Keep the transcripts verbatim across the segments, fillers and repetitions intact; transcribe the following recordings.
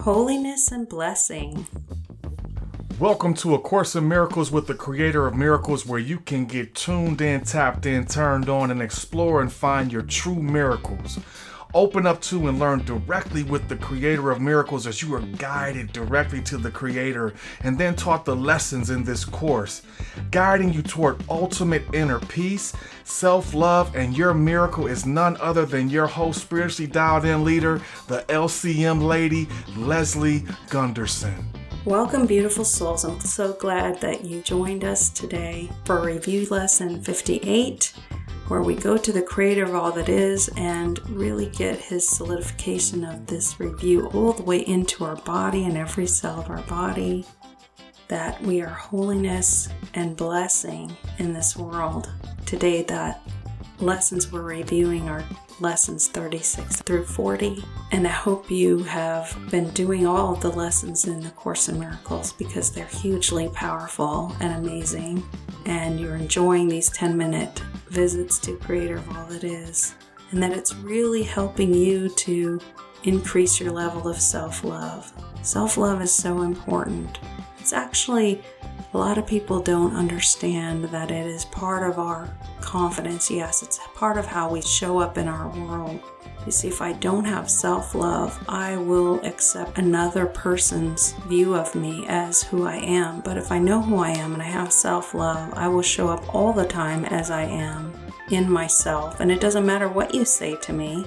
Holiness and blessing. Welcome to A Course in Miracles with the Creator of Miracles, where you can get tuned in, tapped in, turned on, and explore and find your true miracles. Open up to and learn directly with the Creator of Miracles as you are guided directly to the Creator and then taught the lessons in this course, guiding you toward ultimate inner peace, self-love, and your miracle is none other than your host, spiritually dialed in leader, the L C M lady, Leslie Gunderson. Welcome, beautiful souls. I'm so glad that you joined us today for Review Lesson fifty-eight. Where we go to the creator of all that is and really get his solidification of this review all the way into our body and every cell of our body, that we are holiness and blessing in this world. Today, the lessons we're reviewing are lessons thirty-six through forty, and I hope you have been doing all of the lessons in the Course in Miracles because they're hugely powerful and amazing, and you're enjoying these ten minute visits to Creator of all that is, and that it's really helping you to increase your level of self-love. Self-love is so important. It's actually, a lot of people don't understand that it is part of our confidence. Yes, it's part of how we show up in our world. You see, if I don't have self-love, I will accept another person's view of me as who I am. But if I know who I am and I have self-love, I will show up all the time as I am in myself. And it doesn't matter what you say to me.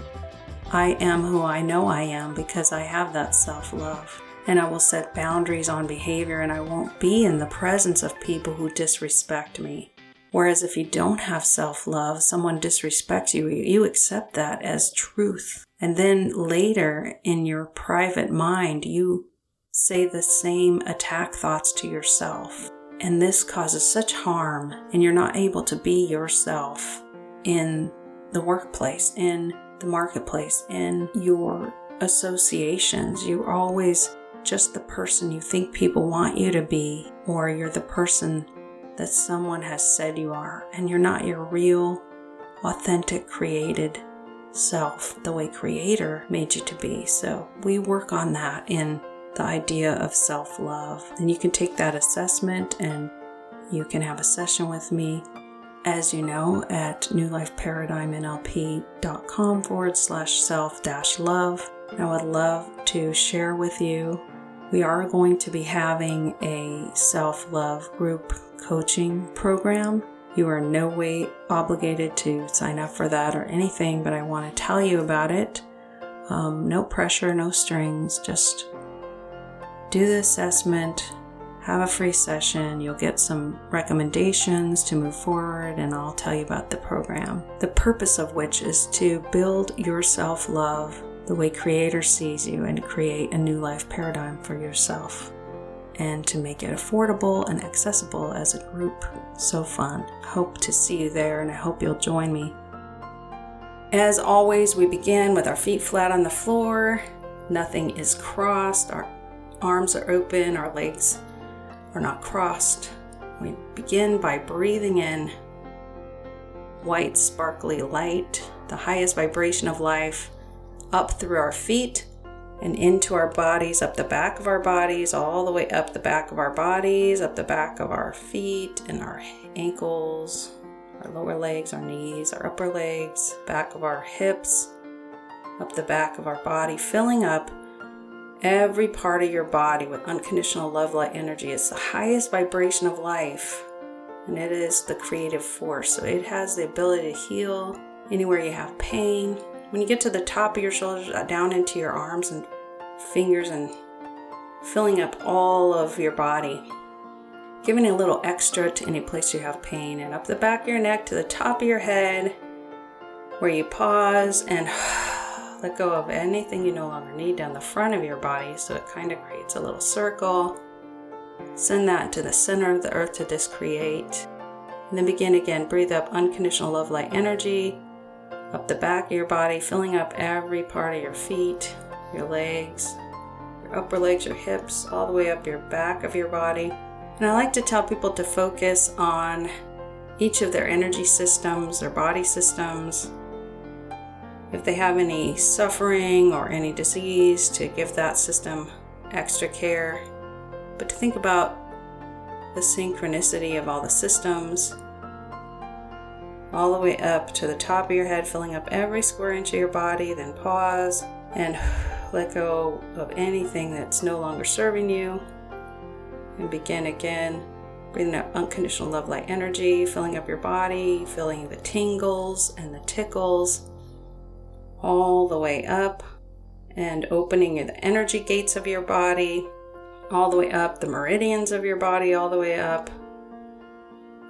I am who I know I am because I have that self-love. And I will set boundaries on behavior, and I won't be in the presence of people who disrespect me. Whereas if you don't have self-love, someone disrespects you, you accept that as truth. And then later in your private mind, you say the same attack thoughts to yourself. And this causes such harm, and you're not able to be yourself in the workplace, in the marketplace, in your associations. You're always just the person you think people want you to be, or you're the person that someone has said you are, and you're not your real, authentic, created self, the way Creator made you to be. So we work on that in the idea of self-love. And you can take that assessment and you can have a session with me, as you know, at newlifeparadigmnlp.com forward slash self dash love. I would love to share with you. We are going to be having a self-love group coaching program. You are in no way obligated to sign up for that or anything, but I want to tell you about it. Um, no pressure, no strings. Just do the assessment, have a free session. You'll get some recommendations to move forward, and I'll tell you about the program. The purpose of which is to build your self-love the way Creator sees you, and to create a new life paradigm for yourself, and to make it affordable and accessible as a group. So fun. Hope to see you there, and I hope you'll join me. As always, we begin with our feet flat on the floor. Nothing is crossed. Our arms are open. Our legs are not crossed. We begin by breathing in white, sparkly light, the highest vibration of life, up through our feet and into our bodies, up the back of our bodies, all the way up the back of our bodies, up the back of our feet and our ankles, our lower legs, our knees, our upper legs, back of our hips, up the back of our body, filling up every part of your body with unconditional love, light, energy. It's the highest vibration of life, and it is the creative force. So it has the ability to heal anywhere you have pain. When you get to the top of your shoulders, down into your arms and fingers, and filling up all of your body, giving a little extra to any place you have pain, and up the back of your neck to the top of your head, where you pause and let go of anything you no longer need down the front of your body. So it kind of creates a little circle. Send that to the center of the earth to discreate. And then begin again. Breathe up unconditional love, light, energy. Up the back of your body, filling up every part of your feet, your legs, your upper legs, your hips, all the way up your back of your body. And I like to tell people to focus on each of their energy systems, their body systems. If they have any suffering or any disease, to give that system extra care, but to think about the synchronicity of all the systems, all the way up to the top of your head, filling up every square inch of your body, then pause and let go of anything that's no longer serving you, and begin again, breathing out unconditional love light energy, filling up your body, feeling the tingles and the tickles all the way up, and opening the energy gates of your body all the way up, the meridians of your body all the way up,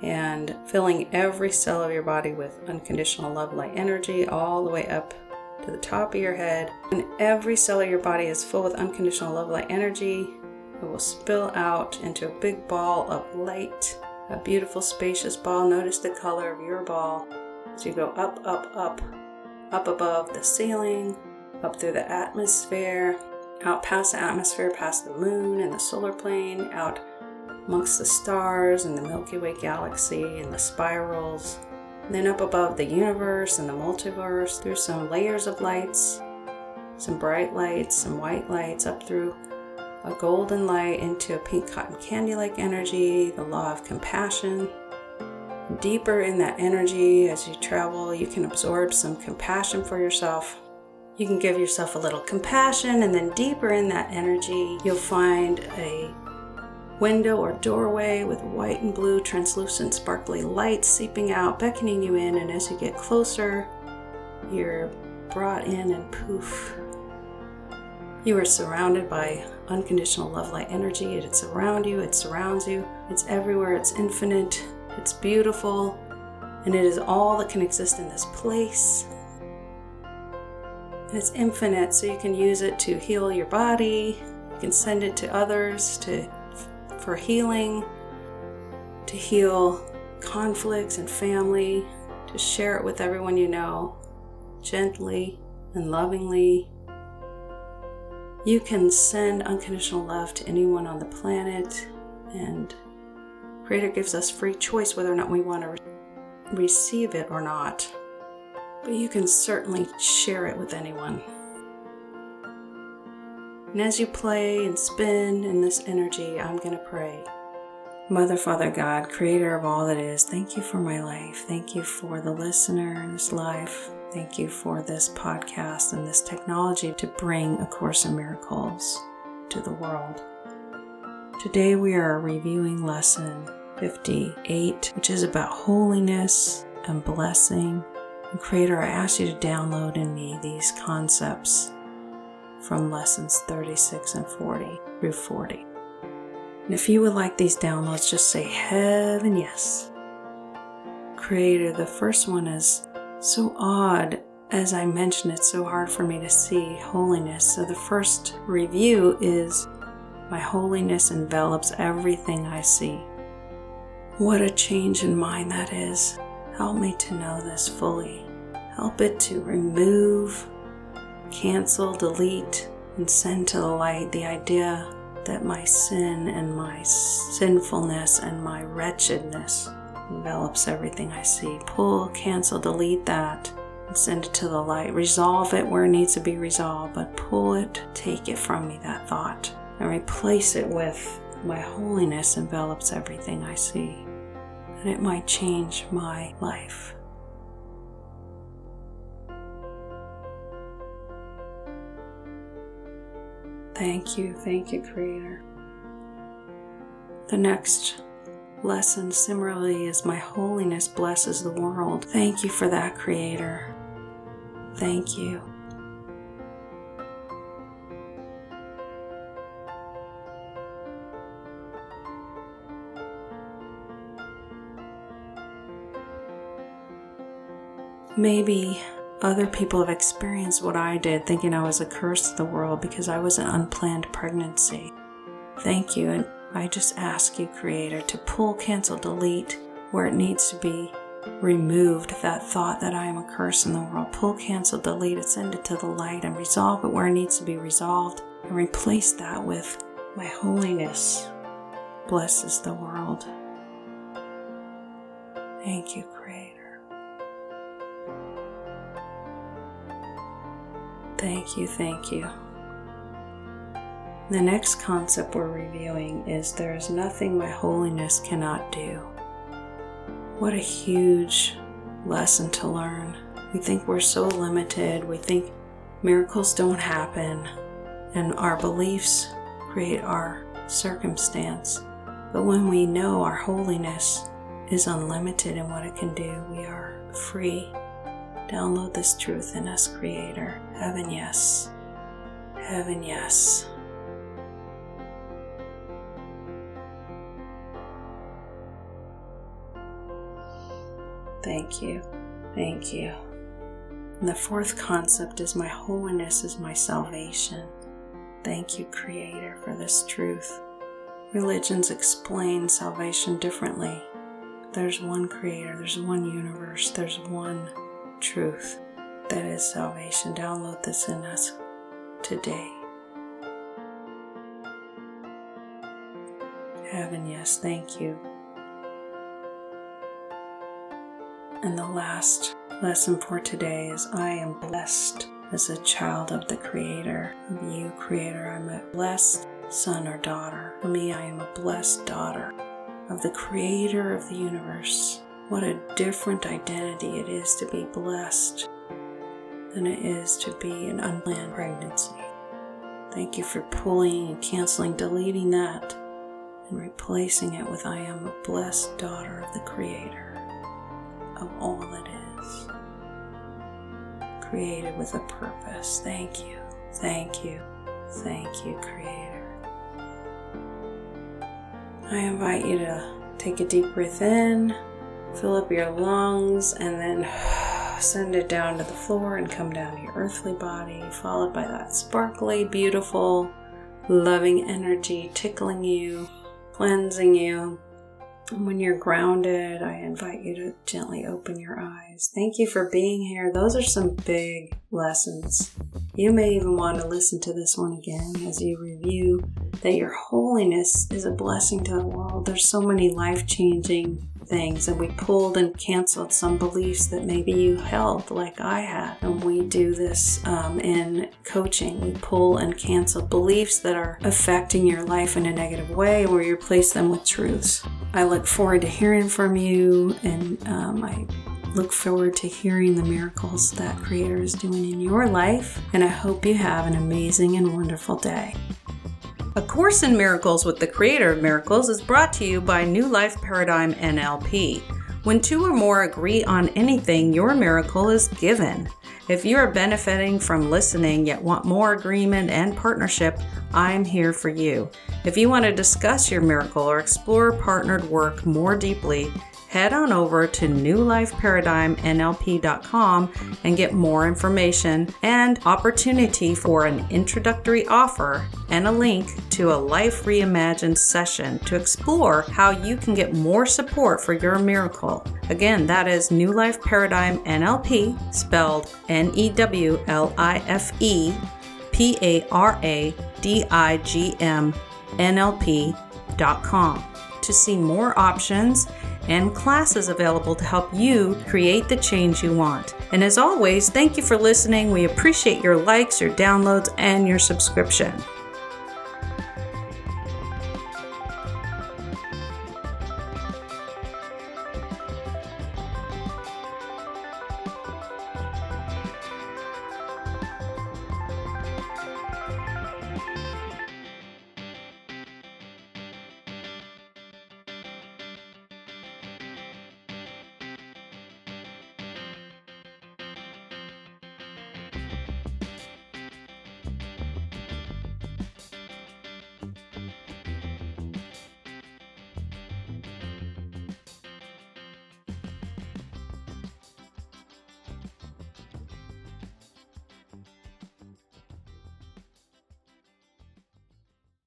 and filling every cell of your body with unconditional love light energy all the way up to the top of your head. When every cell of your body is full with unconditional love light energy, it will spill out into a big ball of light, a beautiful spacious ball. Notice the color of your ball as you go up, up, up, up above the ceiling, up through the atmosphere, out past the atmosphere, past the moon and the solar plane, out amongst the stars and the Milky Way galaxy and the spirals, and then up above the universe and the multiverse, through some layers of lights, some bright lights, some white lights, up through a golden light into a pink cotton candy-like energy, the law of compassion. Deeper in that energy, as you travel, you can absorb some compassion for yourself. You can give yourself a little compassion, and then deeper in that energy, you'll find a window or doorway with white and blue translucent sparkly lights seeping out, beckoning you in, and as you get closer, you're brought in and poof. You are surrounded by unconditional love light energy. It's around you, it surrounds you, it's everywhere, it's infinite, it's beautiful, and it is all that can exist in this place. It's infinite, so you can use it to heal your body, you can send it to others to for healing, to heal conflicts and family, to share it with everyone you know, gently and lovingly. You can send unconditional love to anyone on the planet, and Creator gives us free choice whether or not we want to re- receive it or not. But you can certainly share it with anyone. And as you play and spin in this energy, I'm going to pray. Mother, Father, God, Creator of all that is, thank you for my life. Thank you for the listener, this life. Thank you for this podcast and this technology to bring A Course in Miracles to the world. Today we are reviewing Lesson fifty-eight, which is about holiness and blessing. Creator, I ask you to download in me these concepts from lessons thirty-six and forty through forty. And if you would like these downloads, just say heaven yes. Creator, the first one is so odd. As I mentioned, it's so hard for me to see holiness. So the first review is my holiness envelops everything I see. What a change in mind that is. Help me to know this fully. Help it to remove, cancel, delete, and send to the light the idea that my sin and my sinfulness and my wretchedness envelops everything I see. Pull, cancel, delete that, and send it to the light. Resolve it where it needs to be resolved, but pull it, take it from me, that thought, and replace it with my holiness envelops everything I see. And it might change my life. Thank you, thank you, Creator. The next lesson similarly is my holiness blesses the world. Thank you for that, Creator. Thank you. Maybe other people have experienced what I did, thinking I was a curse to the world because I was an unplanned pregnancy. Thank you, and I just ask you, Creator, to pull, cancel, delete where it needs to be removed, that thought that I am a curse in the world. Pull, cancel, delete it, send it to the light, and resolve it where it needs to be resolved, and replace that with my holiness blesses the world. Thank you, Creator. Thank you, thank you. The next concept we're reviewing is there is nothing my holiness cannot do. What a huge lesson to learn. We think we're so limited. We think miracles don't happen, and our beliefs create our circumstance. But when we know our holiness is unlimited in what it can do, we are free. Download this truth in us, Creator. Heaven, yes. Heaven, yes. Thank you. Thank you. And the fourth concept is my holiness is my salvation. Thank you, Creator, for this truth. Religions explain salvation differently. There's one Creator, there's one universe, there's one truth that is salvation. Download this in us today. Heaven, yes, thank you. And the last lesson for today is I am blessed as a child of the Creator, of you, Creator. I'm a blessed son or daughter. For me, I am a blessed daughter of the Creator of the universe. What a different identity it is to be blessed than it is to be an unplanned pregnancy. Thank you for pulling and canceling, deleting that, and replacing it with I am a blessed daughter of the Creator. Of all that is created with a purpose. Thank you, thank you, thank you, Creator. I invite you to take a deep breath in, fill up your lungs, and then send it down to the floor and come down to your earthly body, followed by that sparkly, beautiful, loving energy tickling you, cleansing you. And when you're grounded, I invite you to gently open your eyes. Thank you for being here. Those are some big lessons. You may even want to listen to this one again as you review that your holiness is a blessing to the world. There's so many life-changing things, and we pulled and canceled some beliefs that maybe you held, like I had. And we do this um, in coaching. We pull and cancel beliefs that are affecting your life in a negative way, or you replace them with truths. I look forward to hearing from you, and um, I look forward to hearing the miracles that Creator is doing in your life, and I hope you have an amazing and wonderful day. A Course in Miracles with the Creator of Miracles is brought to you by New Life Paradigm N L P. When two or more agree on anything, your miracle is given. If you are benefiting from listening yet want more agreement and partnership, I'm here for you. If you want to discuss your miracle or explore partnered work more deeply, head on over to new life paradigm n l p dot com and get more information and opportunity for an introductory offer and a link to a Life Reimagined session to explore how you can get more support for your miracle. Again, that is New Life Paradigm N L P, spelled N E W L I F E P A R A D I G M N L P dot com to see more options and classes available to help you create the change you want. And as always, thank you for listening. We appreciate your likes, your downloads, and your subscription.